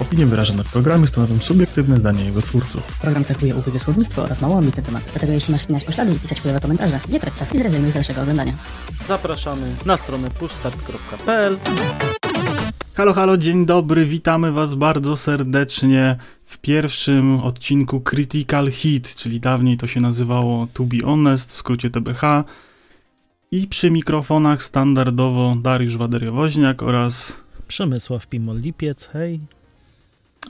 Opinie wyrażone w programie stanowią subiektywne zdanie jego twórców. Program cechuje upływie słownictwo oraz mało ambitny temat. Dlatego jeśli masz spinać poślady i pisać chujowe komentarze, nie trać czasu i zrezygnuj z dalszego oglądania. Zapraszamy na stronę pustart.pl. Halo, halo, dzień dobry, witamy Was bardzo serdecznie w pierwszym odcinku Critical Hit, czyli dawniej to się nazywało To Be Honest, w skrócie TBH. I przy mikrofonach standardowo Dariusz Waderja Woźniak oraz Przemysław Pimo Lipiec, hej.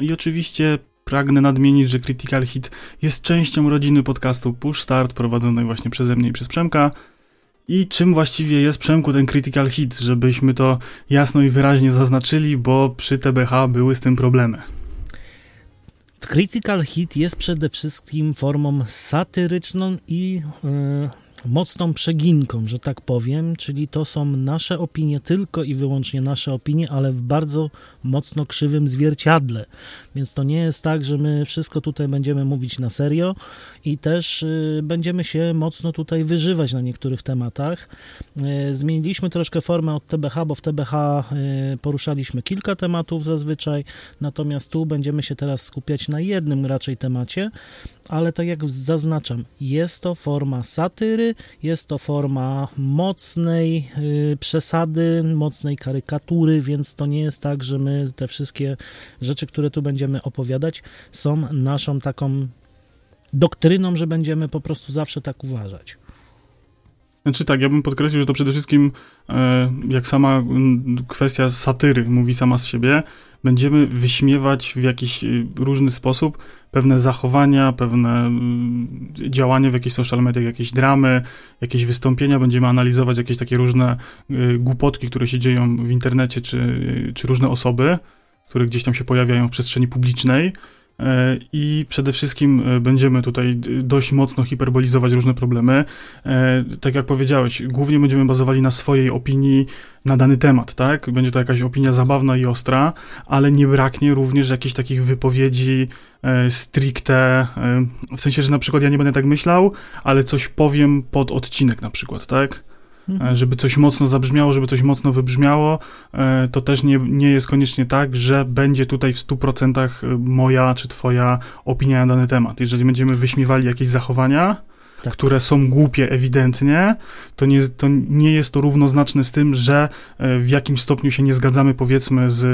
I oczywiście pragnę nadmienić, że Critical Hit jest częścią rodziny podcastu Push Start, prowadzonej właśnie przeze mnie i przez Przemka. I czym właściwie jest, Przemku, ten Critical Hit, żebyśmy to jasno i wyraźnie zaznaczyli, bo przy TBH były z tym problemy. Critical Hit jest przede wszystkim formą satyryczną i mocną przeginką, że tak powiem, czyli to są nasze opinie, tylko i wyłącznie nasze opinie, ale w bardzo mocno krzywym zwierciadle, więc to nie jest tak, że my wszystko tutaj będziemy mówić na serio i też będziemy się mocno tutaj wyżywać na niektórych tematach. Zmieniliśmy troszkę formę od TBH, bo w TBH poruszaliśmy kilka tematów zazwyczaj, natomiast tu będziemy się teraz skupiać na jednym raczej temacie, ale tak jak zaznaczam, jest to forma satyry, jest to forma mocnej przesady, mocnej karykatury, więc to nie jest tak, że my te wszystkie rzeczy, które tu będziemy opowiadać, są naszą taką doktryną, że będziemy po prostu zawsze tak uważać. Znaczy tak, ja bym podkreślił, że to przede wszystkim, jak sama kwestia satyry mówi sama z siebie, będziemy wyśmiewać w jakiś różny sposób pewne zachowania, pewne działania w jakichś social mediach, jakieś dramy, jakieś wystąpienia, będziemy analizować jakieś takie różne głupotki, które się dzieją w internecie, czy różne osoby, które gdzieś tam się pojawiają w przestrzeni publicznej. I przede wszystkim będziemy tutaj dość mocno hiperbolizować różne problemy. Tak jak powiedziałeś, głównie będziemy bazowali na swojej opinii na dany temat, tak? Będzie to jakaś opinia zabawna i ostra, ale nie braknie również jakichś takich wypowiedzi stricte, w sensie, że na przykład ja nie będę tak myślał, ale coś powiem pod odcinek na przykład, tak? Żeby coś mocno zabrzmiało, żeby coś mocno wybrzmiało, to też nie jest koniecznie tak, że będzie tutaj w 100% moja czy twoja opinia na dany temat. Jeżeli będziemy wyśmiewali jakieś zachowania, tak, które są głupie ewidentnie, to nie jest to równoznaczne z tym, że w jakim stopniu się nie zgadzamy, powiedzmy, z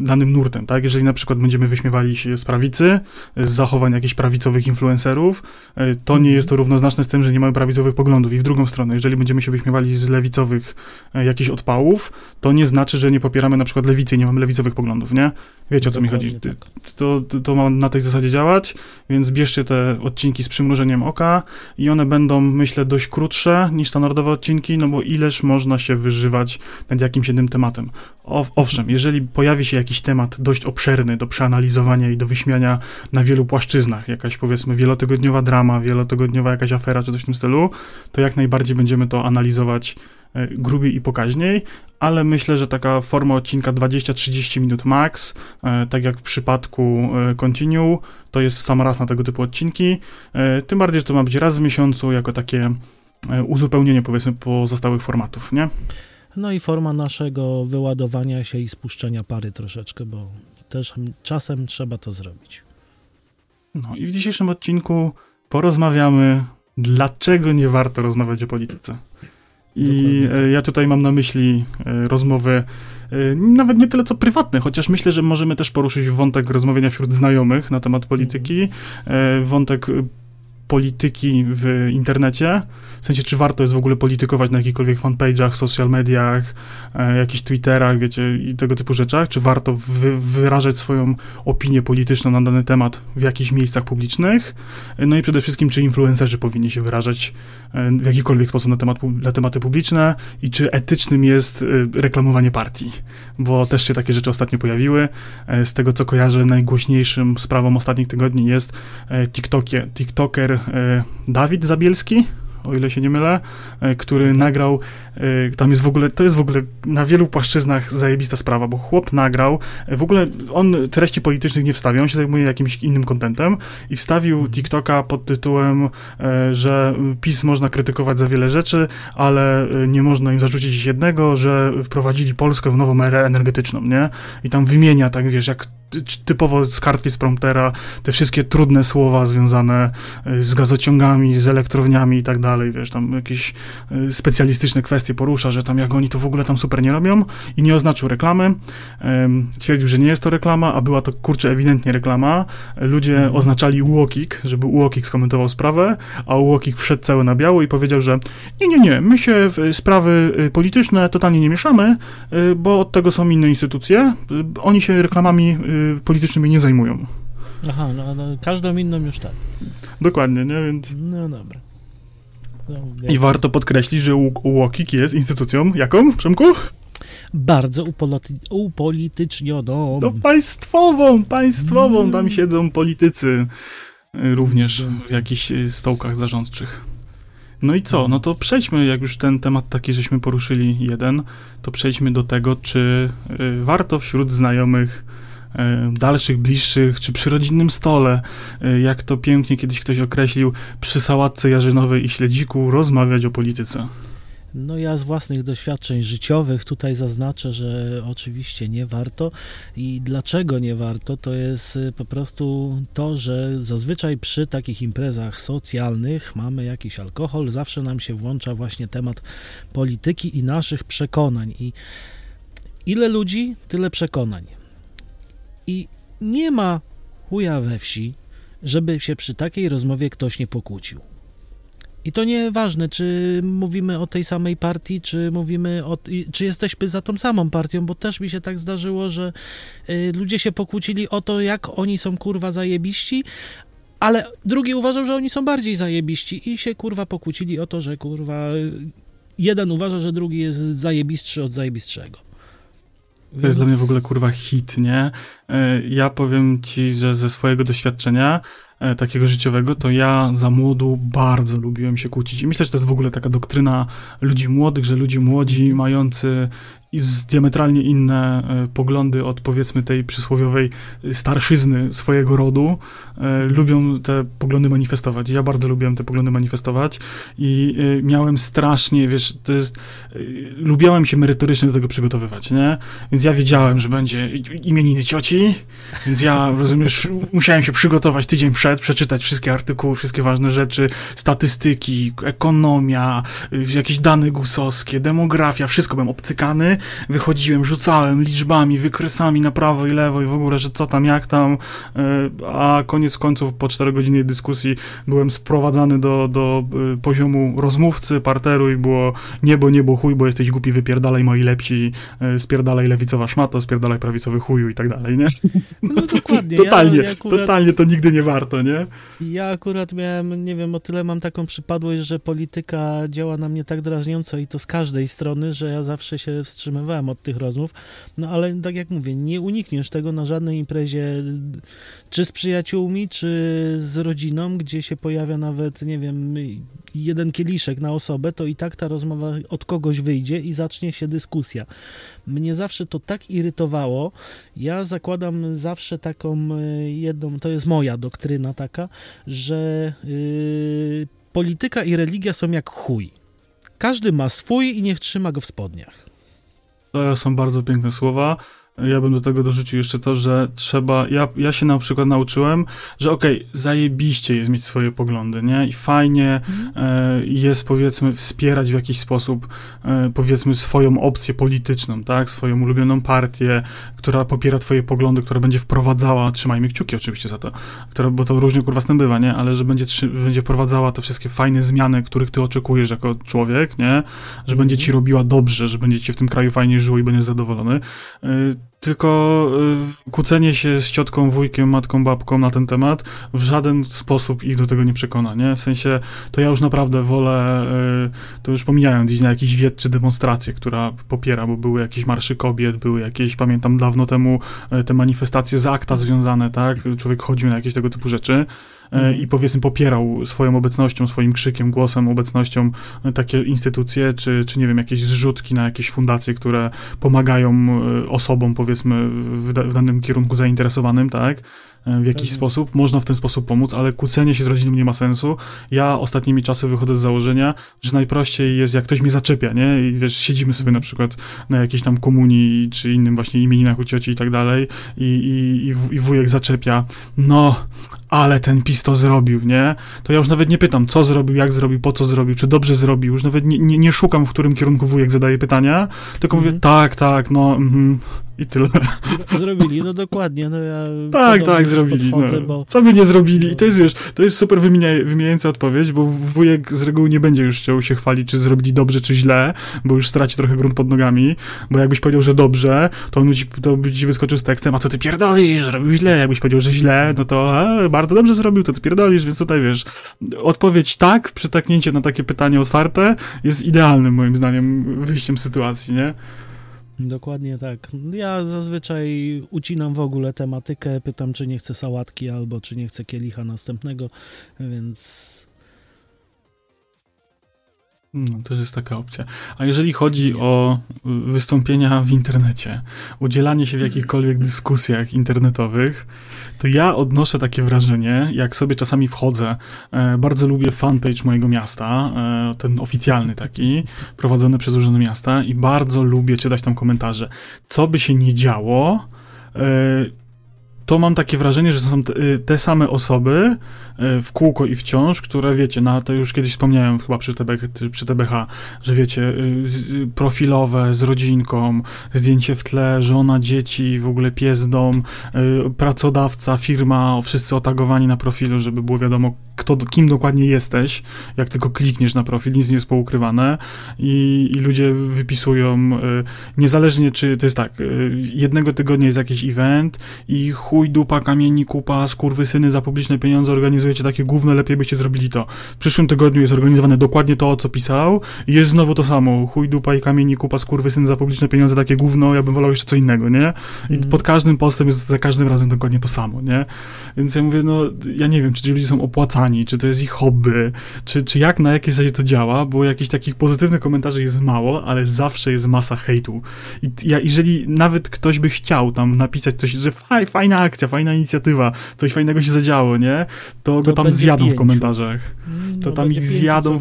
danym nurtem, tak? Jeżeli na przykład będziemy wyśmiewali się z prawicy, z zachowań jakichś prawicowych influencerów, to nie jest to równoznaczne z tym, że nie mamy prawicowych poglądów. I w drugą stronę, jeżeli będziemy się wyśmiewali z lewicowych jakichś odpałów, to nie znaczy, że nie popieramy na przykład lewicy i nie mamy lewicowych poglądów, nie? Wiecie, o co dokładnie mi chodzi. Tak. To ma na tej zasadzie działać, więc bierzcie te odcinki z przymrużeniem oka, i one będą, myślę, dość krótsze niż standardowe odcinki, no bo ileż można się wyżywać nad jakimś jednym tematem. Owszem, jeżeli pojawi się jakiś temat dość obszerny do przeanalizowania i do wyśmiania na wielu płaszczyznach, jakaś, powiedzmy, wielotygodniowa drama, wielotygodniowa jakaś afera czy coś w tym stylu, to jak najbardziej będziemy to analizować grubiej i pokaźniej, ale myślę, że taka forma odcinka 20-30 minut max, tak jak w przypadku Continue, to jest w sam raz na tego typu odcinki, tym bardziej, że to ma być raz w miesiącu, jako takie uzupełnienie, powiedzmy, pozostałych formatów, nie? No i forma naszego wyładowania się i spuszczenia pary troszeczkę, bo też czasem trzeba to zrobić. No i w dzisiejszym odcinku porozmawiamy, dlaczego nie warto rozmawiać o polityce. I ja tutaj mam na myśli rozmowy, nawet nie tyle co prywatne, chociaż myślę, że możemy też poruszyć wątek rozmawiania wśród znajomych na temat polityki, wątek polityki w internecie, w sensie, czy warto jest w ogóle politykować na jakichkolwiek fanpage'ach, social mediach, jakichś Twitterach, wiecie, i tego typu rzeczach, czy warto wyrażać swoją opinię polityczną na dany temat w jakichś miejscach publicznych, no i przede wszystkim, czy influencerzy powinni się wyrażać w jakikolwiek sposób na tematy publiczne i czy etycznym jest reklamowanie partii, bo też się takie rzeczy ostatnio pojawiły. Z tego, co kojarzę, najgłośniejszym sprawą ostatnich tygodni jest TikToker Dawid Zabielski, o ile się nie mylę, który nagrał, tam jest w ogóle, to jest w ogóle na wielu płaszczyznach zajebista sprawa, bo chłop nagrał, w ogóle on treści politycznych nie wstawia, on się zajmuje jakimś innym kontentem i wstawił TikToka pod tytułem, że PiS można krytykować za wiele rzeczy, ale nie można im zarzucić jednego, że wprowadzili Polskę w nową erę energetyczną, nie? I tam wymienia, tak wiesz, jak typowo z kartki z promptera, te wszystkie trudne słowa związane z gazociągami, z elektrowniami i tak dalej, wiesz, tam jakieś specjalistyczne kwestie porusza, że tam jak oni to w ogóle tam super nie robią i nie oznaczył reklamy, twierdził, że nie jest to reklama, a była to, kurczę, ewidentnie reklama, ludzie oznaczali UOKiK, żeby UOKiK skomentował sprawę, a UOKiK wszedł cały na biało i powiedział, że nie, my się w sprawy polityczne totalnie nie mieszamy, bo od tego są inne instytucje, oni się reklamami politycznymi nie zajmują. Aha, no każdą inną już tak. Dokładnie, nie? Więc... No dobra. No, więc... I warto podkreślić, że UOKiK jest instytucją jaką, Przemku? Bardzo upolitycznioną. No państwową, tam siedzą politycy również w jakichś stołkach zarządczych. No i co? No to przejdźmy, jak już ten temat taki żeśmy poruszyli jeden, to przejdźmy do tego, czy warto wśród znajomych dalszych, bliższych, czy przy rodzinnym stole, jak to pięknie kiedyś ktoś określił, przy sałatce jarzynowej i śledziku rozmawiać o polityce. No ja z własnych doświadczeń życiowych tutaj zaznaczę, że oczywiście nie warto i dlaczego nie warto, to jest po prostu to, że zazwyczaj przy takich imprezach socjalnych mamy jakiś alkohol, zawsze nam się włącza właśnie temat polityki i naszych przekonań i ile ludzi, tyle przekonań. I nie ma chuja we wsi, żeby się przy takiej rozmowie ktoś nie pokłócił. I to nieważne, czy mówimy o tej samej partii, czy mówimy czy jesteśmy za tą samą partią, bo też mi się tak zdarzyło, że ludzie się pokłócili o to, jak oni są kurwa zajebiści, ale drugi uważał, że oni są bardziej zajebiści i się kurwa pokłócili o to, że kurwa jeden uważa, że drugi jest zajebistszy od zajebistrzego. To jest dla mnie w ogóle, kurwa, hit, nie? Ja powiem ci, że ze swojego doświadczenia takiego życiowego, to ja za młodu bardzo lubiłem się kłócić. I myślę, że to jest w ogóle taka doktryna ludzi młodych, że ludzie młodzi mający diametralnie inne poglądy od, powiedzmy, tej przysłowiowej starszyzny swojego rodu, lubią te poglądy manifestować. Ja bardzo lubiłem te poglądy manifestować i miałem strasznie, wiesz, to jest... Lubiałem się merytorycznie do tego przygotowywać, nie? Więc ja wiedziałem, że będzie imieniny cioci, więc ja, rozumiesz, musiałem się przygotować tydzień przed, przeczytać wszystkie artykuły, wszystkie ważne rzeczy, statystyki, ekonomia, jakieś dane GUS-owskie, demografia, wszystko byłem obcykany, wychodziłem, rzucałem liczbami, wykresami na prawo i lewo i w ogóle, że co tam, jak tam, a koniec końców po 4-godzinnej dyskusji byłem sprowadzany do poziomu rozmówcy, parteru i było niebo, chuj, bo jesteś głupi, wypierdalaj moi lepsi, spierdalaj lewicowa szmato, spierdalaj prawicowy chuju i tak dalej, nie? No dokładnie. Totalnie, totalnie to nigdy nie warto, nie? Ja akurat miałem, nie wiem, o tyle mam taką przypadłość, że polityka działa na mnie tak drażniąco i to z każdej strony, że ja zawsze się wstrzymywałem od tych rozmów, no ale tak jak mówię, nie unikniesz tego na żadnej imprezie, czy z przyjaciółmi, czy z rodziną, gdzie się pojawia nawet, nie wiem, jeden kieliszek na osobę, to i tak ta rozmowa od kogoś wyjdzie i zacznie się dyskusja. Mnie zawsze to tak irytowało, ja zakładam zawsze taką jedną, to jest moja doktryna taka, że polityka i religia są jak chuj. Każdy ma swój i niech trzyma go w spodniach. To są bardzo piękne słowa. Ja bym do tego dorzucił jeszcze to, że trzeba... Ja się na przykład nauczyłem, że okej, zajebiście jest mieć swoje poglądy, nie? I fajnie jest, powiedzmy, wspierać w jakiś sposób, powiedzmy, swoją opcję polityczną, tak? Swoją ulubioną partię, która popiera twoje poglądy, która będzie wprowadzała... Trzymajmy kciuki oczywiście za to, bo to różnie, kurwa, z tym bywa, nie? Ale że będzie wprowadzała te wszystkie fajne zmiany, których ty oczekujesz jako człowiek, nie? Że będzie ci robiła dobrze, że będzie ci w tym kraju fajnie żyło i będziesz zadowolony. Tylko kłócenie się z ciotką, wujkiem, matką, babką na ten temat w żaden sposób ich do tego nie przekona, nie? W sensie, to ja już naprawdę wolę, to już pomijając gdzieś na jakiś wiec czy demonstrację, która popiera, bo były jakieś marszy kobiet, były jakieś, pamiętam dawno temu te manifestacje z akta związane, tak? Człowiek chodził na jakieś tego typu rzeczy. I powiedzmy popierał swoją obecnością, swoim krzykiem, głosem, obecnością takie instytucje, czy nie wiem, jakieś zrzutki na jakieś fundacje, które pomagają osobom, powiedzmy, w danym kierunku zainteresowanym, tak? W jakiś sposób, można w ten sposób pomóc, ale kłócenie się z rodziną nie ma sensu. Ja ostatnimi czasy wychodzę z założenia, że najprościej jest, jak ktoś mnie zaczepia, nie? I wiesz, siedzimy sobie na przykład na jakiejś tam komunii, czy innym właśnie imieninach u cioci i tak dalej, i wujek zaczepia, no, ale ten PiS to zrobił, nie? To ja już nawet nie pytam, co zrobił, jak zrobił, po co zrobił, czy dobrze zrobił, już nawet nie szukam, w którym kierunku wujek zadaje pytania, tylko mówię, tak, no, i tyle. Zrobili, no dokładnie. No ja tak, zrobili. Podchodzę, no. Bo... Co by nie zrobili? I to jest, wiesz, to jest super wymijająca odpowiedź, bo wujek z reguły nie będzie już chciał się chwalić, czy zrobili dobrze, czy źle, bo już straci trochę grunt pod nogami, bo jakbyś powiedział, że dobrze, to on by ci wyskoczył z tekstem, a co ty pierdolisz, zrobił źle, jakbyś powiedział, że źle, no to bardzo dobrze zrobił, to ty pierdolisz, więc tutaj, wiesz, odpowiedź tak, przytaknięcie na takie pytanie otwarte jest idealnym, moim zdaniem, wyjściem z sytuacji, nie? Dokładnie tak. Ja zazwyczaj ucinam w ogóle tematykę, pytam, czy nie chcę sałatki albo czy nie chcę kielicha następnego, więc... No, to jest taka opcja. A jeżeli chodzi o wystąpienia w internecie, udzielanie się w jakichkolwiek dyskusjach internetowych, to ja odnoszę takie wrażenie, jak sobie czasami wchodzę, bardzo lubię fanpage mojego miasta, ten oficjalny taki, prowadzony przez Urząd Miasta i bardzo lubię czytać tam komentarze. Co by się nie działo, to mam takie wrażenie, że są te same osoby w kółko i wciąż, które wiecie, to już kiedyś wspomniałem chyba przy TBH, że wiecie, profilowe, z rodzinką, zdjęcie w tle, żona, dzieci, w ogóle pies, dom, pracodawca, firma, wszyscy otagowani na profilu, żeby było wiadomo, kim dokładnie jesteś, jak tylko klikniesz na profil, nic nie jest poukrywane i ludzie wypisują, niezależnie czy, to jest tak, jednego tygodnia jest jakiś event i chuj, dupa, kamieni, kupa, skurwysyny za publiczne pieniądze organizujecie takie gówno, lepiej byście zrobili to. W przyszłym tygodniu jest organizowane dokładnie to, o co pisał i jest znowu to samo. Chuj, dupa i kamieni, kupa, skurwysyny za publiczne pieniądze, takie gówno, ja bym wolał jeszcze co innego, nie? I pod każdym postem jest za każdym razem dokładnie to samo, nie? Więc ja mówię, ja nie wiem, czy ci ludzie są opłacani, czy to jest ich hobby, czy jak, na jakiej zasadzie to działa, bo jakichś takich pozytywnych komentarzy jest mało, ale zawsze jest masa hejtu. I ja, jeżeli nawet ktoś by chciał tam napisać coś, że fajna akcja, fajna inicjatywa, coś fajnego się zadziało, nie? To go tam zjadą w komentarzach. To tam ich zjadą.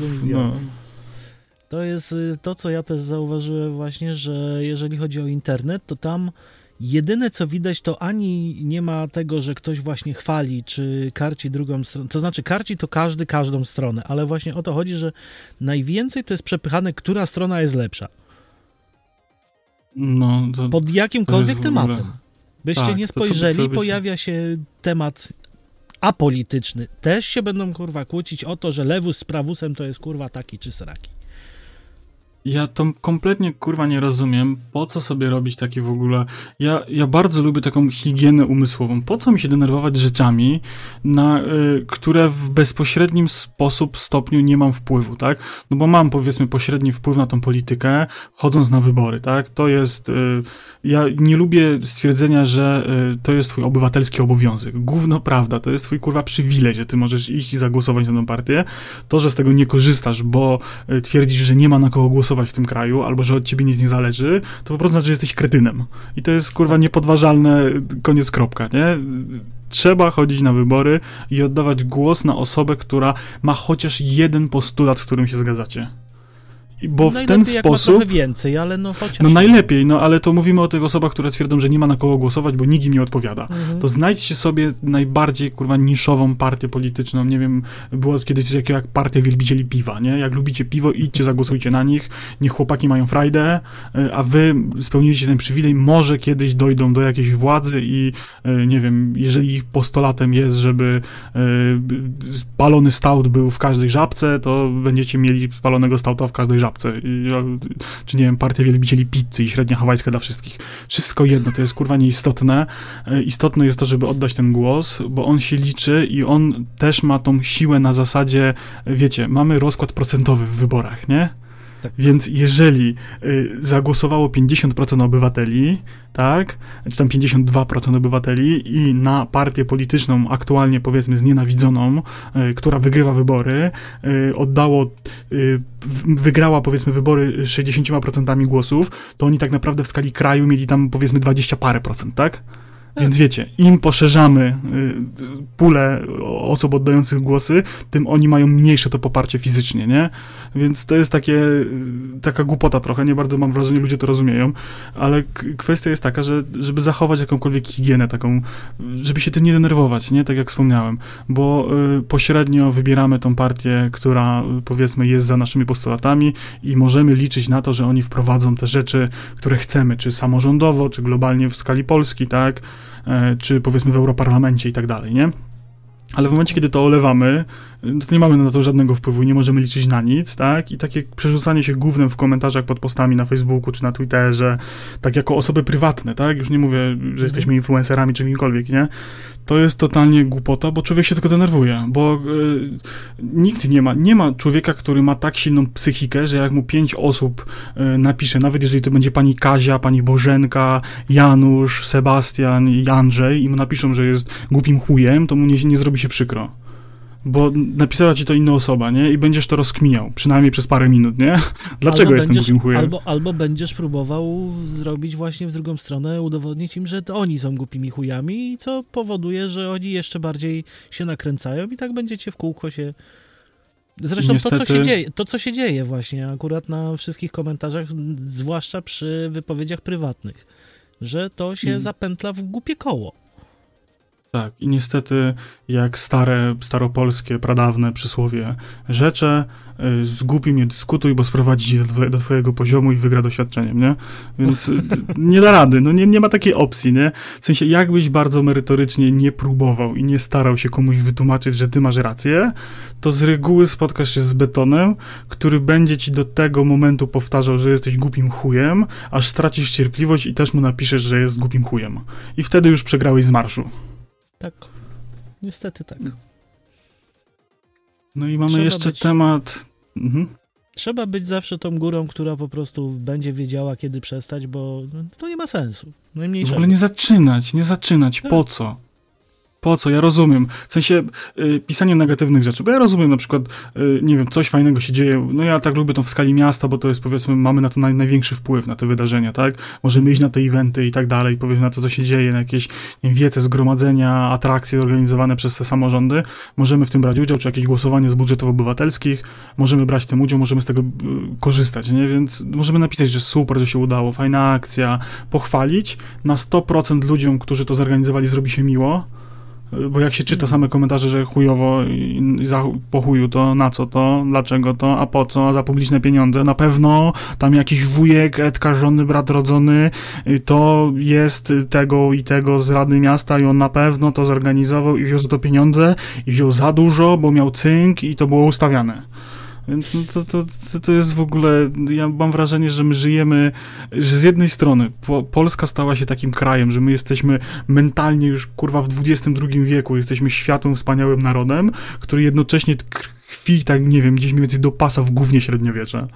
To jest to, co ja też zauważyłem właśnie, że jeżeli chodzi o internet, to tam jedyne, co widać, to ani nie ma tego, że ktoś właśnie chwali, czy karci drugą stronę. To znaczy karci to każdy każdą stronę, ale właśnie o to chodzi, że najwięcej to jest przepychane, która strona jest lepsza. No, to pod jakimkolwiek tematem. Byście nie spojrzeli, pojawia się temat apolityczny. Też się będą, kłócić o to, że lewus z prawusem to jest, taki czy sraki. Ja to kompletnie, nie rozumiem, po co sobie robić takie w ogóle... Ja bardzo lubię taką higienę umysłową. Po co mi się denerwować rzeczami, które w bezpośrednim stopniu nie mam wpływu, tak? No bo mam, powiedzmy, pośredni wpływ na tą politykę, chodząc na wybory, tak? To jest... ja nie lubię stwierdzenia, że to jest twój obywatelski obowiązek. Gówno prawda, to jest twój, przywilej, że ty możesz iść i zagłosować na tą partię. To, że z tego nie korzystasz, bo twierdzisz, że nie ma na kogo głosować w tym kraju, albo że od ciebie nic nie zależy, to po prostu znaczy, że jesteś kretynem. I to jest, niepodważalne, koniec, kropka, nie? Trzeba chodzić na wybory i oddawać głos na osobę, która ma chociaż jeden postulat, z którym się zgadzacie. Bo w ten sposób... Jak ma więcej, ale chociaż... najlepiej, ale to mówimy o tych osobach, które twierdzą, że nie ma na kogo głosować, bo nikt im nie odpowiada. To znajdźcie sobie najbardziej, niszową partię polityczną, nie wiem, było kiedyś coś takiego jak partia wielbicieli piwa, nie? Jak lubicie piwo, idźcie, zagłosujcie na nich, niech chłopaki mają frajdę, a wy spełniliście ten przywilej, może kiedyś dojdą do jakiejś władzy i, nie wiem, jeżeli ich postulatem jest, żeby palony stout był w każdej żabce, to będziecie mieli palonego stouta w każdej żabce. kanapce, czy nie wiem, partia wielbicieli pizzy i średnia hawajska dla wszystkich. Wszystko jedno, to jest kurwa nieistotne. Istotne jest to, żeby oddać ten głos, bo on się liczy i on też ma tą siłę na zasadzie, wiecie, mamy rozkład procentowy w wyborach, nie? Tak. Więc jeżeli zagłosowało 50% obywateli, tak, czy tam 52% obywateli i na partię polityczną aktualnie, powiedzmy, znienawidzoną, która wygrywa wybory, wygrała, powiedzmy, wybory 60% głosów, to oni tak naprawdę w skali kraju mieli tam, powiedzmy, 20 parę procent, tak? Więc wiecie, im poszerzamy pulę osób oddających głosy, tym oni mają mniejsze to poparcie fizycznie, nie? Więc to jest taka głupota trochę, nie bardzo mam wrażenie, ludzie to rozumieją, ale kwestia jest taka, że żeby zachować jakąkolwiek higienę taką, żeby się tym nie denerwować, nie? Tak jak wspomniałem, bo pośrednio wybieramy tą partię, która, powiedzmy, jest za naszymi postulatami i możemy liczyć na to, że oni wprowadzą te rzeczy, które chcemy, czy samorządowo, czy globalnie w skali Polski, tak? Czy powiedzmy w Europarlamencie i tak dalej, nie? Ale w momencie, kiedy to olewamy, to nie mamy na to żadnego wpływu, nie możemy liczyć na nic, tak? I takie przerzucanie się gównem w komentarzach pod postami na Facebooku czy na Twitterze, tak jako osoby prywatne, tak? Już nie mówię, że jesteśmy influencerami czy kimkolwiek, nie? To jest totalnie głupota, bo człowiek się tylko denerwuje, bo nikt nie ma człowieka, który ma tak silną psychikę, że jak mu 5 osób napisze, nawet jeżeli to będzie pani Kazia, pani Bożenka, Janusz, Sebastian i Andrzej i mu napiszą, że jest głupim chujem, to mu nie zrobi się przykro. Bo napisała ci to inna osoba, nie? I będziesz to rozkminiał, przynajmniej przez parę minut, nie? Dlaczego albo jestem głupim chujem? Albo będziesz próbował zrobić właśnie w drugą stronę, udowodnić im, że to oni są głupimi chujami, co powoduje, że oni jeszcze bardziej się nakręcają i tak będziecie w kółko się... Zresztą niestety... to, co się dzieje właśnie akurat na wszystkich komentarzach, zwłaszcza przy wypowiedziach prywatnych, że to się zapętla w głupie koło. Tak, i niestety jak staropolskie, pradawne przysłowie rzecze, z głupim nie dyskutuj, bo sprowadzi cię do twojego poziomu i wygra doświadczeniem, nie? Więc nie da rady, no nie ma takiej opcji, nie? W sensie jakbyś bardzo merytorycznie nie próbował i nie starał się komuś wytłumaczyć, że ty masz rację, to z reguły spotkasz się z betonem, który będzie ci do tego momentu powtarzał, że jesteś głupim chujem, aż stracisz cierpliwość i też mu napiszesz, że jest głupim chujem. I wtedy już przegrałeś z marszu. Tak, niestety tak. No i mamy temat... Mhm. Trzeba być zawsze tą górą, która po prostu będzie wiedziała, kiedy przestać, bo to nie ma sensu. W ogóle nie zaczynać, tak. Po co? Po co? Ja rozumiem. W sensie pisanie negatywnych rzeczy, bo ja rozumiem na przykład, nie wiem, coś fajnego się dzieje, no ja tak lubię to w skali miasta, bo to jest, powiedzmy, mamy na to największy wpływ, na te wydarzenia, tak? Możemy iść na te eventy i tak dalej, powiedzmy, na to, co się dzieje, na jakieś, nie wiem, wiece, zgromadzenia, atrakcje organizowane przez te samorządy, możemy w tym brać udział, czy jakieś głosowanie z budżetów obywatelskich, możemy brać w tym udział, możemy z tego korzystać, nie? Więc możemy napisać, że super, że się udało, fajna akcja, pochwalić, na 100% ludziom, którzy to zorganizowali, zrobi się miło, bo jak się czyta same komentarze, że chujowo i po chuju to, na co to, dlaczego to, a po co, a za publiczne pieniądze, na pewno tam jakiś wujek, Edka, żony, brat rodzony, to jest tego i tego z Rady Miasta i on na pewno to zorganizował i wziął za to pieniądze i wziął za dużo, bo miał cynk i to było ustawiane. Więc no to jest w ogóle, ja mam wrażenie, że my żyjemy, że z jednej strony Polska stała się takim krajem, że my jesteśmy mentalnie już kurwa w XXI wieku, jesteśmy światłym, wspaniałym narodem, który jednocześnie tkwi, tak nie wiem, gdzieś mniej więcej do pasa w gównie średniowiecza.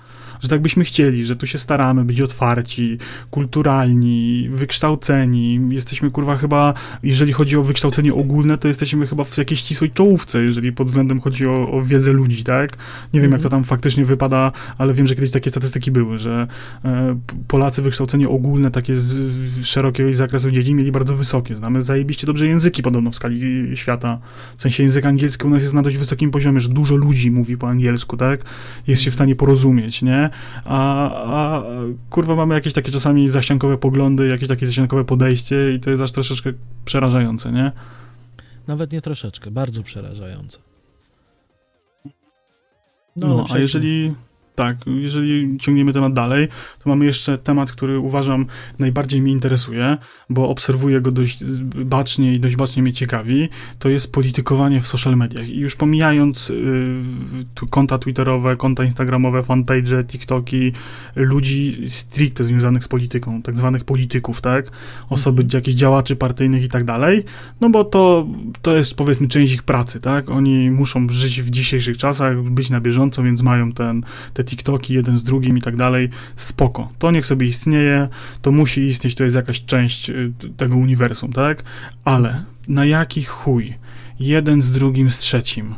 Że tak byśmy chcieli, że tu się staramy być otwarci, kulturalni, wykształceni. Jesteśmy, kurwa, chyba, jeżeli chodzi o wykształcenie ogólne, to jesteśmy chyba w jakiejś ścisłej czołówce, jeżeli pod względem chodzi o wiedzę ludzi, tak? Nie wiem, jak to tam faktycznie wypada, ale wiem, że kiedyś takie statystyki były, że Polacy wykształcenie ogólne, takie z szerokiego zakresu dziedzin, mieli bardzo wysokie. Znamy zajebiście dobrze języki podobno w skali świata. W sensie język angielski u nas jest na dość wysokim poziomie, że dużo ludzi mówi po angielsku, tak? Jest się w stanie porozumieć, nie? A kurwa mamy jakieś takie czasami zaściankowe poglądy, jakieś takie zaściankowe podejście i to jest aż troszeczkę przerażające, nie? Nawet nie troszeczkę, bardzo przerażające. No a jeżeli... tak, jeżeli ciągniemy temat dalej, to mamy jeszcze temat, który uważam najbardziej mnie interesuje, bo obserwuję go dość bacznie mnie ciekawi, to jest politykowanie w social mediach. I już pomijając konta twitterowe, konta instagramowe, fanpage, tiktoki, ludzi stricte związanych z polityką, tak zwanych polityków, tak, osoby, jakichś działaczy partyjnych i tak dalej, no bo to jest powiedzmy część ich pracy, tak, oni muszą żyć w dzisiejszych czasach, być na bieżąco, więc mają te tiktoki jeden z drugim i tak dalej, spoko, to niech sobie istnieje, to musi istnieć, to jest jakaś część tego uniwersum, tak, ale na jaki chuj jeden z drugim, z trzecim,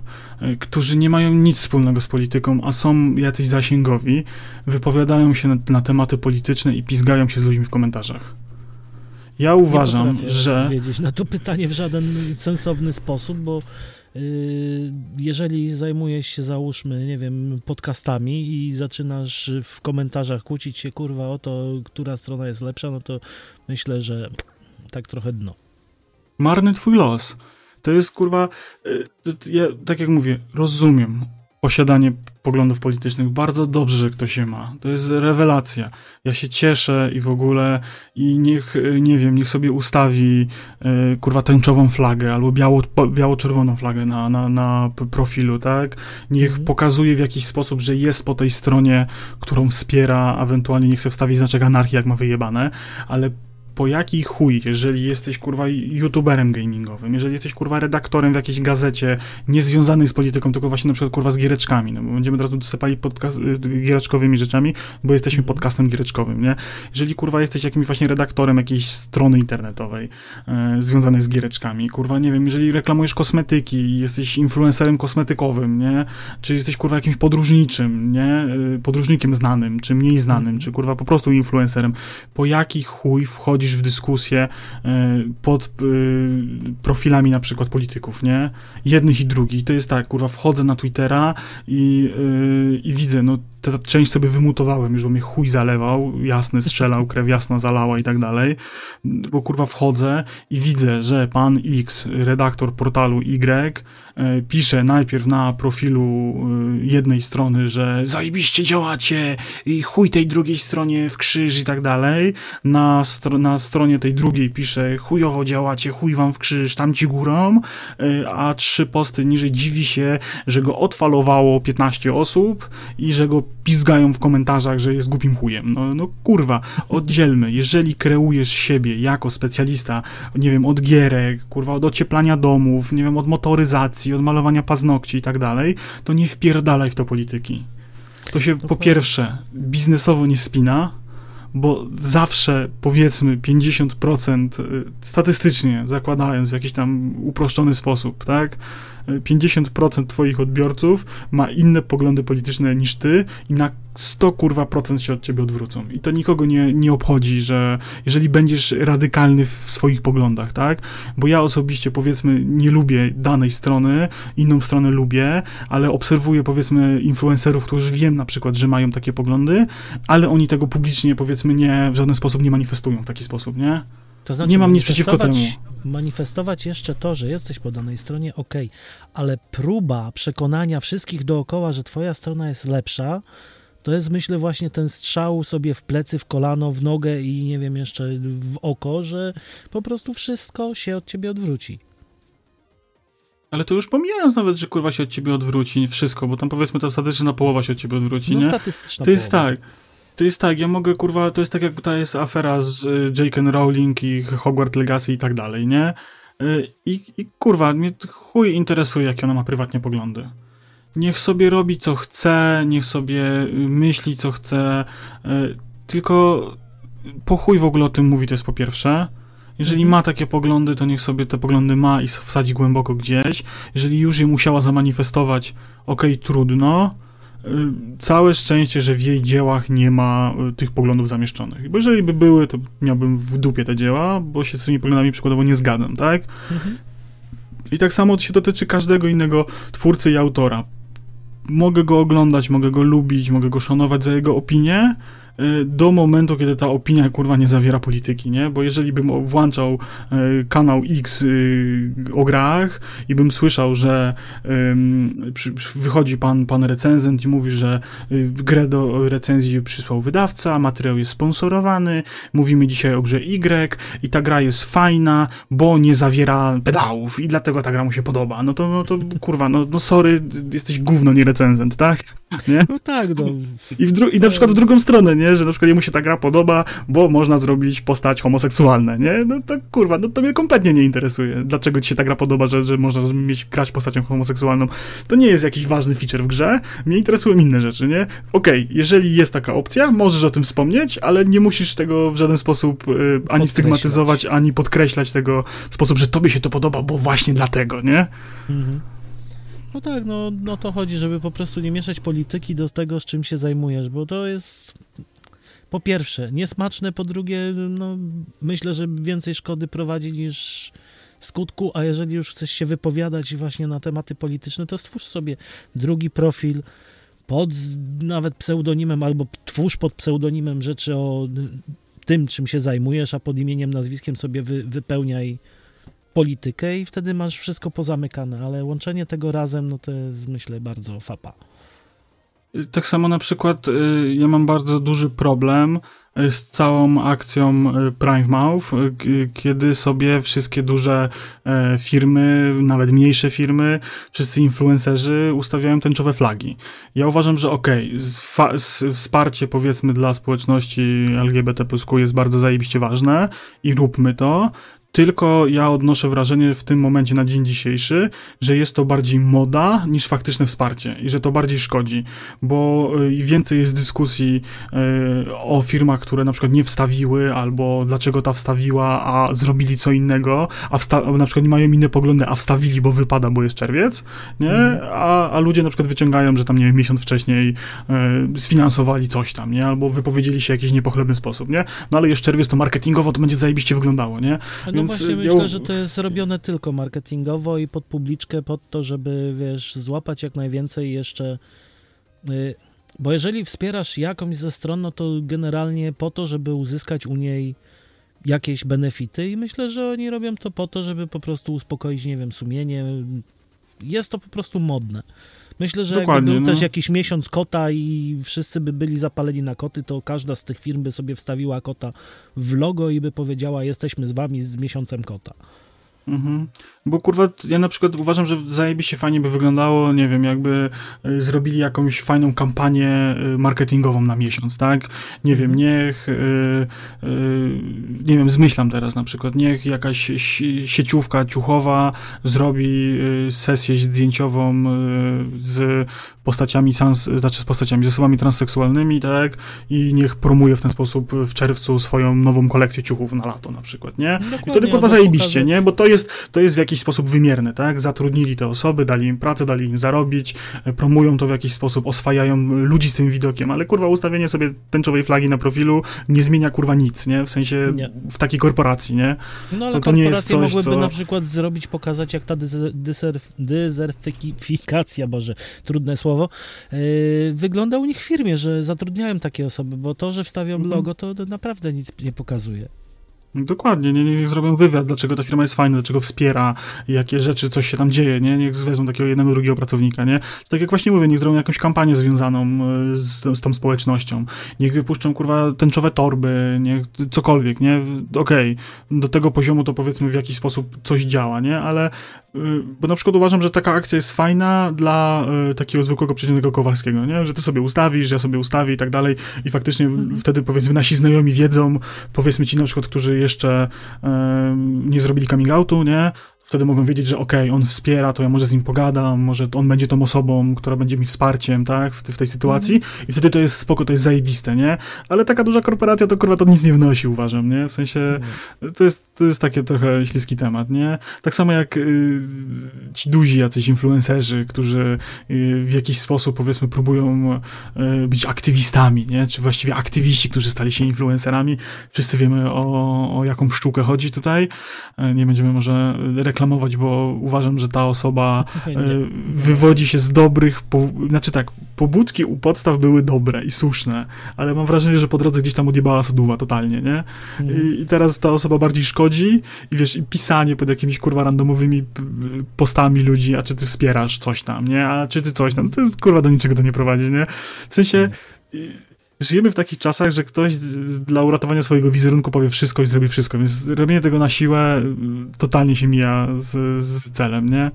którzy nie mają nic wspólnego z polityką, a są jacyś zasięgowi, wypowiadają się na tematy polityczne i pizgają się z ludźmi w komentarzach. Ja uważam, że... odpowiedzieć na to pytanie w żaden sensowny sposób, bo jeżeli zajmujesz się, załóżmy, nie wiem, podcastami i zaczynasz w komentarzach kłócić się, kurwa, o to, która strona jest lepsza, no to myślę, że tak trochę dno. Marny twój los. To jest, kurwa, ja, tak jak mówię, rozumiem posiadanie poglądów politycznych. Bardzo dobrze, że ktoś je ma. To jest rewelacja. Ja się cieszę i w ogóle, i niech, nie wiem, niech sobie ustawi kurwa tęczową flagę albo biało-czerwoną flagę na profilu, tak? Niech pokazuje w jakiś sposób, że jest po tej stronie, którą wspiera, ewentualnie niech sobie wstawi znaczek anarchii, jak ma wyjebane, ale po jaki chuj, jeżeli jesteś, kurwa, youtuberem gamingowym, jeżeli jesteś, kurwa, redaktorem w jakiejś gazecie, niezwiązanej z polityką, tylko właśnie na przykład, kurwa, z giereczkami, no bo będziemy teraz dosypali giereczkowymi rzeczami, bo jesteśmy podcastem giereczkowym, nie? Jeżeli, kurwa, jesteś jakimś właśnie redaktorem jakiejś strony internetowej związanej z giereczkami, kurwa, nie wiem, jeżeli reklamujesz kosmetyki, jesteś influencerem kosmetykowym, nie? Czy jesteś, kurwa, jakimś podróżniczym, nie? Podróżnikiem znanym, czy mniej znanym, czy, kurwa, po prostu influencerem. Po jaki chuj wchodzi w dyskusję pod profilami na przykład polityków, nie? Jednych i drugich. To jest tak, kurwa, wchodzę na Twittera i widzę, no tę część sobie wymutowałem już, bo mnie chuj zalewał, jasny strzelał, krew jasna zalała i tak dalej, bo kurwa wchodzę i widzę, że pan X, redaktor portalu Y, pisze najpierw na profilu jednej strony, że zajebiście działacie i chuj tej drugiej stronie w krzyż i tak dalej, na stronie tej drugiej pisze chujowo działacie, chuj wam w krzyż, tamci górą, a 3 posty niżej dziwi się, że go odfalowało 15 osób i że go pizgają w komentarzach, że jest głupim chujem. No kurwa, oddzielmy. Jeżeli kreujesz siebie jako specjalista, nie wiem, od gierek, kurwa, od ocieplania domów, nie wiem, od motoryzacji, od malowania paznokci i tak dalej, to nie wpierdalaj w to polityki. To się po pierwsze biznesowo nie spina, bo zawsze, powiedzmy, 50% statystycznie, zakładając w jakiś tam uproszczony sposób, tak, 50% twoich odbiorców ma inne poglądy polityczne niż ty i na 100 kurwa procent się od ciebie odwrócą. I to nikogo nie obchodzi, że jeżeli będziesz radykalny w swoich poglądach, tak? Bo ja osobiście, powiedzmy, nie lubię danej strony, inną stronę lubię, ale obserwuję, powiedzmy, influencerów, którzy wiem na przykład, że mają takie poglądy, ale oni tego publicznie, powiedzmy, w żaden sposób nie manifestują w taki sposób, nie? To znaczy, nie mam nic przeciwko temu. Manifestować jeszcze to, że jesteś po danej stronie, okej, ale próba przekonania wszystkich dookoła, że twoja strona jest lepsza, to jest, myślę, właśnie ten strzał sobie w plecy, w kolano, w nogę i nie wiem, jeszcze w oko, że po prostu wszystko się od ciebie odwróci. Ale to już pomijając nawet, że kurwa się od ciebie odwróci wszystko, bo tam powiedzmy ta statystyczna połowa się od ciebie odwróci, nie? No statystyczna połowa. To jest tak, ja mogę, kurwa, to jest tak jak ta jest afera z J.K. Rowling i Hogwarts Legacy i tak dalej, nie? I kurwa, mnie chuj interesuje, jakie ona ma prywatnie poglądy. Niech sobie robi, co chce, niech sobie myśli, co chce, tylko po chuj w ogóle o tym mówi, to jest po pierwsze. Jeżeli ma takie poglądy, to niech sobie te poglądy ma i wsadzi głęboko gdzieś. Jeżeli już je musiała zamanifestować, okej, trudno. Całe szczęście, że w jej dziełach nie ma tych poglądów zamieszczonych. Bo jeżeli by były, to miałbym w dupie te dzieła, bo się z tymi poglądami przykładowo nie zgadzam, tak? Mhm. I tak samo się dotyczy każdego innego twórcy i autora. Mogę go oglądać, mogę go lubić, mogę go szanować za jego opinię, do momentu, kiedy ta opinia, kurwa, nie zawiera polityki, nie? Bo jeżeli bym włączał kanał X o grach i bym słyszał, że wychodzi pan recenzent i mówi, że grę do recenzji przysłał wydawca, materiał jest sponsorowany, mówimy dzisiaj o grze Y i ta gra jest fajna, bo nie zawiera pedałów i dlatego ta gra mu się podoba. No to kurwa, no sorry, jesteś gówno, nie recenzent, tak? Nie? No tak, no. I na przykład w drugą stronę, nie? Że na przykład jemu się ta gra podoba, bo można zrobić postać homoseksualną, nie? No to kurwa, no to mnie kompletnie nie interesuje. Dlaczego ci się ta gra podoba, że można grać postacią homoseksualną? To nie jest jakiś ważny feature w grze. Mnie interesują inne rzeczy, nie? Okej, jeżeli jest taka opcja, możesz o tym wspomnieć, ale nie musisz tego w żaden sposób ani stygmatyzować, ani podkreślać tego w sposób, że tobie się to podoba, bo właśnie dlatego, nie? Mhm. No tak, no to chodzi, żeby po prostu nie mieszać polityki do tego, z czym się zajmujesz, bo to jest po pierwsze niesmaczne, po drugie, no myślę, że więcej szkody prowadzi niż skutku, a jeżeli już chcesz się wypowiadać właśnie na tematy polityczne, to stwórz sobie drugi profil pod nawet pseudonimem albo twórz pod pseudonimem rzeczy o tym, czym się zajmujesz, a pod imieniem, nazwiskiem sobie wypełniaj politykę i wtedy masz wszystko pozamykane, ale łączenie tego razem, no to jest, myślę, bardzo fapa. Tak samo na przykład ja mam bardzo duży problem z całą akcją PrimeMouth, kiedy sobie wszystkie duże firmy, nawet mniejsze firmy, wszyscy influencerzy ustawiają tęczowe flagi. Ja uważam, że wsparcie, powiedzmy, dla społeczności LGBT+ jest bardzo zajebiście ważne i róbmy to. Tylko ja odnoszę wrażenie w tym momencie na dzień dzisiejszy, że jest to bardziej moda niż faktyczne wsparcie i że to bardziej szkodzi, bo więcej jest dyskusji o firmach, które na przykład nie wstawiły albo dlaczego ta wstawiła, a zrobili co innego, a na przykład nie mają inne poglądy, a wstawili, bo wypada, bo jest czerwiec, nie? A ludzie na przykład wyciągają, że tam, nie wiem, miesiąc wcześniej sfinansowali coś tam, nie? Albo wypowiedzieli się w jakiś niepochlebny sposób, nie? No ale jest czerwiec, to marketingowo to będzie zajebiście wyglądało, nie? No właśnie myślę, że to jest robione tylko marketingowo i pod publiczkę, pod to, żeby, wiesz, złapać jak najwięcej jeszcze, bo jeżeli wspierasz jakąś ze stron, no to generalnie po to, żeby uzyskać u niej jakieś benefity i myślę, że oni robią to po to, żeby po prostu uspokoić, nie wiem, sumienie. Jest to po prostu modne. Myślę, że dokładnie, jakby był też jakiś miesiąc kota i wszyscy by byli zapaleni na koty, to każda z tych firm by sobie wstawiła kota w logo i by powiedziała, jesteśmy z wami z miesiącem kota. Mhm. Bo kurwa, ja na przykład uważam, że zajebiście fajnie by wyglądało, nie wiem, jakby zrobili jakąś fajną kampanię marketingową na miesiąc, tak? Nie wiem, nie wiem, zmyślam teraz na przykład, niech jakaś sieciówka ciuchowa zrobi sesję zdjęciową z postaciami z osobami transseksualnymi, tak? I niech promuje w ten sposób w czerwcu swoją nową kolekcję ciuchów na lato na przykład, nie? Dokładnie, i wtedy kurwa zajebiście, nie? Bo to jest w jakiś sposób wymierne, tak? Zatrudnili te osoby, dali im pracę, dali im zarobić, promują to w jakiś sposób, oswajają ludzi z tym widokiem, ale kurwa ustawienie sobie tęczowej flagi na profilu nie zmienia kurwa nic, nie? W sensie nie. W takiej korporacji, nie? No ale to nie jest coś, mogłyby na przykład zrobić, pokazać jak ta dezertyfikacja, Boże, trudne słowo, wygląda u nich w firmie, że zatrudniają takie osoby, bo to, że wstawią logo, to naprawdę nic nie pokazuje. Dokładnie, niech zrobią wywiad, dlaczego ta firma jest fajna, dlaczego wspiera, jakie rzeczy, coś się tam dzieje, nie? Niech wezmą takiego jednego, drugiego pracownika, nie? Tak jak właśnie mówię, niech zrobią jakąś kampanię związaną z tą społecznością, niech wypuszczą, kurwa, tęczowe torby, niech cokolwiek, nie? Okej, do tego poziomu to powiedzmy w jakiś sposób coś działa, nie? Ale, bo na przykład uważam, że taka akcja jest fajna dla takiego zwykłego, przeciętnego Kowalskiego, nie? Że ty sobie ustawisz, ja sobie ustawię i tak dalej i faktycznie wtedy, powiedzmy, nasi znajomi wiedzą, powiedzmy ci na przykład, którzy jeszcze nie zrobili coming outu, nie? Wtedy mogą wiedzieć, że okej, on wspiera, to ja może z nim pogadam, może on będzie tą osobą, która będzie mi wsparciem, tak, w tej sytuacji i wtedy to jest spoko, to jest zajebiste, nie? Ale taka duża korporacja to kurwa to nic nie wnosi, uważam, nie? W sensie to jest taki trochę śliski temat, nie? Tak samo jak ci duzi jacyś influencerzy, którzy w jakiś sposób, powiedzmy, próbują być aktywistami, nie? Czy właściwie aktywiści, którzy stali się influencerami. Wszyscy wiemy o jaką pszczółkę chodzi tutaj. Nie będziemy może reklamować, bo uważam, że ta osoba wywodzi się z dobrych, znaczy tak, pobudki u podstaw były dobre i słuszne, ale mam wrażenie, że po drodze gdzieś tam odjebała soduwa totalnie, nie? I teraz ta osoba bardziej szkodzi i wiesz, i pisanie pod jakimiś kurwa randomowymi postami ludzi, a czy ty wspierasz coś tam, nie? A czy ty coś tam, to jest, kurwa do niczego to nie prowadzi, nie? W sensie... Żyjemy w takich czasach, że ktoś dla uratowania swojego wizerunku powie wszystko i zrobi wszystko, więc robienie tego na siłę totalnie się mija z celem, nie?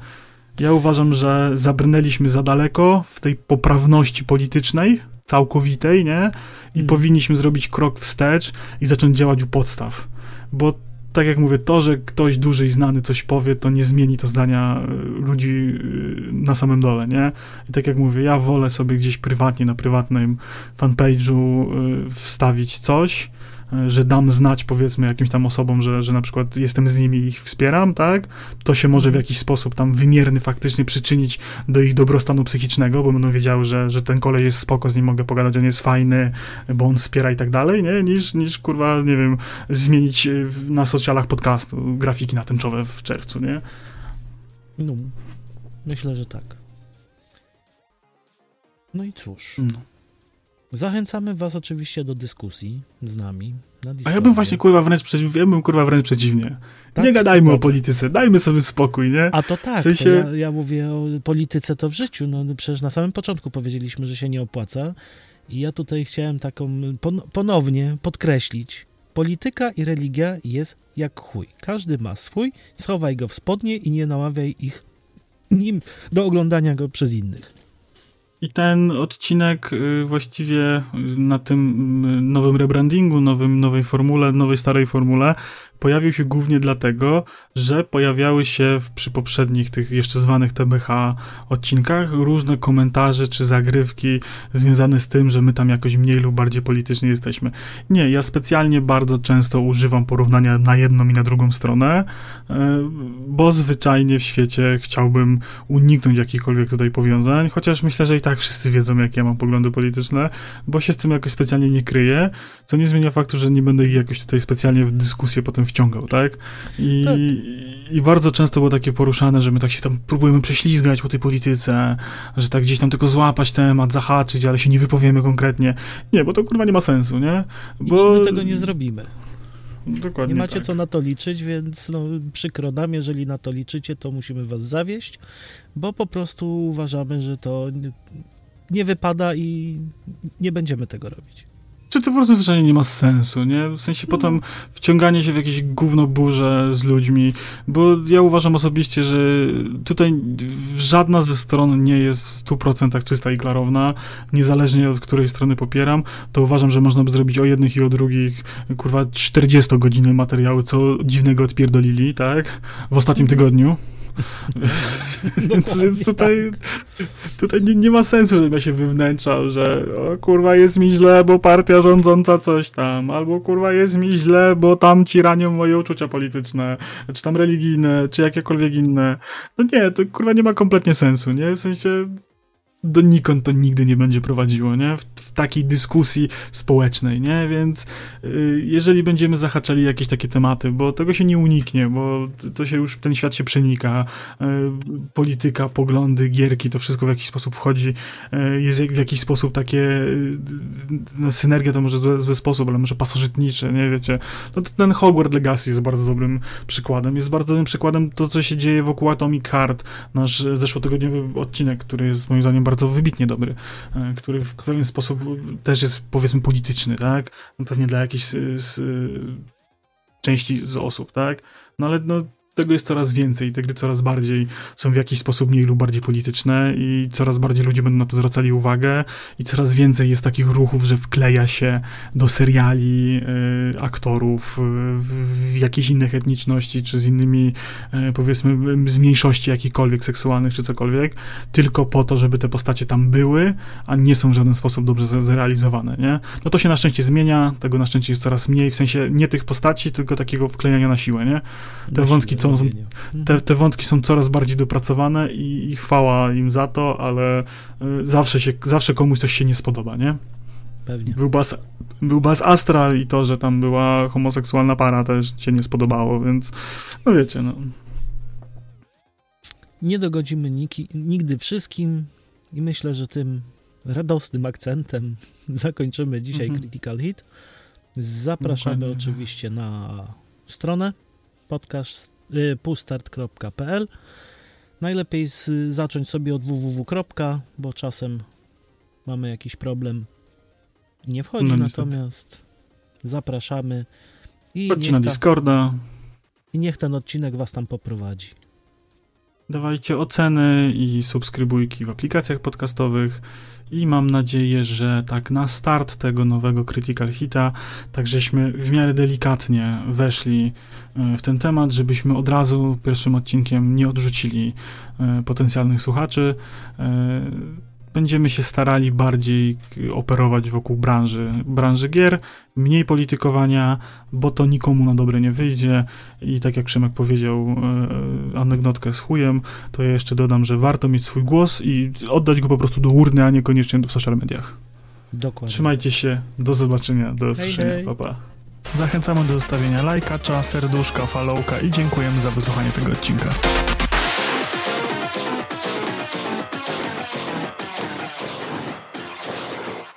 Ja uważam, że zabrnęliśmy za daleko w tej poprawności politycznej, całkowitej, nie? I powinniśmy zrobić krok wstecz i zacząć działać u podstaw, bo tak jak mówię, to, że ktoś duży i znany coś powie, to nie zmieni to zdania ludzi na samym dole, nie? I tak jak mówię, ja wolę sobie gdzieś prywatnie, na prywatnym fanpage'u wstawić coś, że dam znać, powiedzmy, jakimś tam osobom, że na przykład jestem z nimi i ich wspieram, tak? To się może w jakiś sposób tam wymierny faktycznie przyczynić do ich dobrostanu psychicznego, bo będą wiedziały, że ten koleś jest spoko, z nim mogę pogadać, on jest fajny, bo on wspiera i tak dalej, nie? Niż kurwa, nie wiem, zmienić na socjalach podcastu grafiki na tęczowe w czerwcu, nie? No, myślę, że tak. No i cóż... No. Zachęcamy was oczywiście do dyskusji z nami na Discordzie. A ja bym właśnie wręcz przeciwnie. Tak? Nie gadajmy o polityce, dajmy sobie spokój, nie? A to tak, w sensie... ja mówię o polityce to w życiu, no przecież na samym początku powiedzieliśmy, że się nie opłaca i ja tutaj chciałem taką ponownie podkreślić. Polityka i religia jest jak chuj. Każdy ma swój, schowaj go w spodnie i nie namawiaj ich nim do oglądania go przez innych. I ten odcinek właściwie na tym nowym rebrandingu, nowej formule, nowej starej formule pojawił się głównie dlatego, że pojawiały się przy poprzednich tych jeszcze zwanych TBH odcinkach różne komentarze czy zagrywki związane z tym, że my tam jakoś mniej lub bardziej politycznie jesteśmy. Nie, ja specjalnie bardzo często używam porównania na jedną i na drugą stronę, bo zwyczajnie w świecie chciałbym uniknąć jakichkolwiek tutaj powiązań, chociaż myślę, że i tak wszyscy wiedzą, jakie ja mam poglądy polityczne, bo się z tym jakoś specjalnie nie kryję, co nie zmienia faktu, że nie będę ich jakoś tutaj specjalnie w dyskusję potem wciągał, tak? I bardzo często było takie poruszane, że my tak się tam próbujemy prześlizgać po tej polityce, że tak gdzieś tam tylko złapać temat, zahaczyć, ale się nie wypowiemy konkretnie. Nie, bo to kurwa nie ma sensu, nie? Bo... I nigdy tego nie zrobimy. Dokładnie nie macie tak. Co na to liczyć, więc no, przykro nam, jeżeli na to liczycie, to musimy was zawieść, bo po prostu uważamy, że to nie wypada i nie będziemy tego robić. Czy to po prostu zwyczajnie nie ma sensu, nie? W sensie potem wciąganie się w jakieś gówno burze z ludźmi, bo ja uważam osobiście, że tutaj żadna ze stron nie jest w 100% czysta i klarowna, niezależnie od której strony popieram, to uważam, że można by zrobić o jednych i o drugich, kurwa, 40-godzinne materiały, co dziwnego odpierdolili, tak? W ostatnim tygodniu. Więc tutaj nie ma sensu, żebym ja się wywnętrzał, że o, kurwa jest mi źle, bo partia rządząca coś tam, albo kurwa jest mi źle, bo tam ci ranią moje uczucia polityczne, czy tam religijne, czy jakiekolwiek inne. No nie, to kurwa nie ma kompletnie sensu, nie? W sensie donikąd to nigdy nie będzie prowadziło, nie? W takiej dyskusji społecznej, nie? Więc jeżeli będziemy zahaczali jakieś takie tematy, bo tego się nie uniknie, bo to się już, ten świat się przenika, polityka, poglądy, gierki, to wszystko w jakiś sposób wchodzi, jest w jakiś sposób takie, no, synergia to może zły sposób, ale może pasożytnicze, nie? Wiecie, no to ten Hogwarts Legacy jest bardzo dobrym przykładem, to, co się dzieje wokół Atomic Heart, nasz zeszłotygodniowy odcinek, który jest moim zdaniem bardzo wybitnie dobry, który w pewien sposób też jest, powiedzmy, polityczny, tak? Pewnie dla jakiejś części z osób, tak? No ale no, tego jest coraz więcej, te gry coraz bardziej są w jakiś sposób mniej lub bardziej polityczne i coraz bardziej ludzie będą na to zwracali uwagę i coraz więcej jest takich ruchów, że wkleja się do seriali aktorów w jakiejś innej etniczności, czy z innymi, powiedzmy, z mniejszości jakichkolwiek seksualnych, czy cokolwiek, tylko po to, żeby te postacie tam były, a nie są w żaden sposób dobrze zrealizowane, nie? No to się na szczęście zmienia, tego na szczęście jest coraz mniej, w sensie nie tych postaci, tylko takiego wklejania na siłę, nie? Te wątki są coraz bardziej dopracowane i chwała im za to, ale zawsze komuś coś się nie spodoba, nie? Pewnie. Był Bas Astra i to, że tam była homoseksualna para, też się nie spodobało, więc no wiecie, no. Nie dogodzimy nigdy wszystkim i myślę, że tym radosnym akcentem zakończymy dzisiaj Critical Hit. Zapraszamy oczywiście na stronę pustart.pl. Najlepiej zacząć sobie od www, bo czasem mamy jakiś problem i nie wchodzi, natomiast zapraszamy. Chodźcie na Discorda. I niech ten odcinek was tam poprowadzi. Dawajcie oceny i subskrybujki w aplikacjach podcastowych i mam nadzieję, że tak na start tego nowego Critical Hita tak żeśmy w miarę delikatnie weszli w ten temat, żebyśmy od razu pierwszym odcinkiem nie odrzucili potencjalnych słuchaczy. Będziemy się starali bardziej operować wokół branży gier, mniej politykowania, bo to nikomu na dobre nie wyjdzie i tak jak Przemek powiedział anegdotkę z chujem, to ja jeszcze dodam, że warto mieć swój głos i oddać go po prostu do urny, a niekoniecznie w social mediach. Dokładnie. Trzymajcie się, do zobaczenia, do usłyszenia, pa pa. Zachęcamy do zostawienia lajka, serduszka, followka i dziękujemy za wysłuchanie tego odcinka.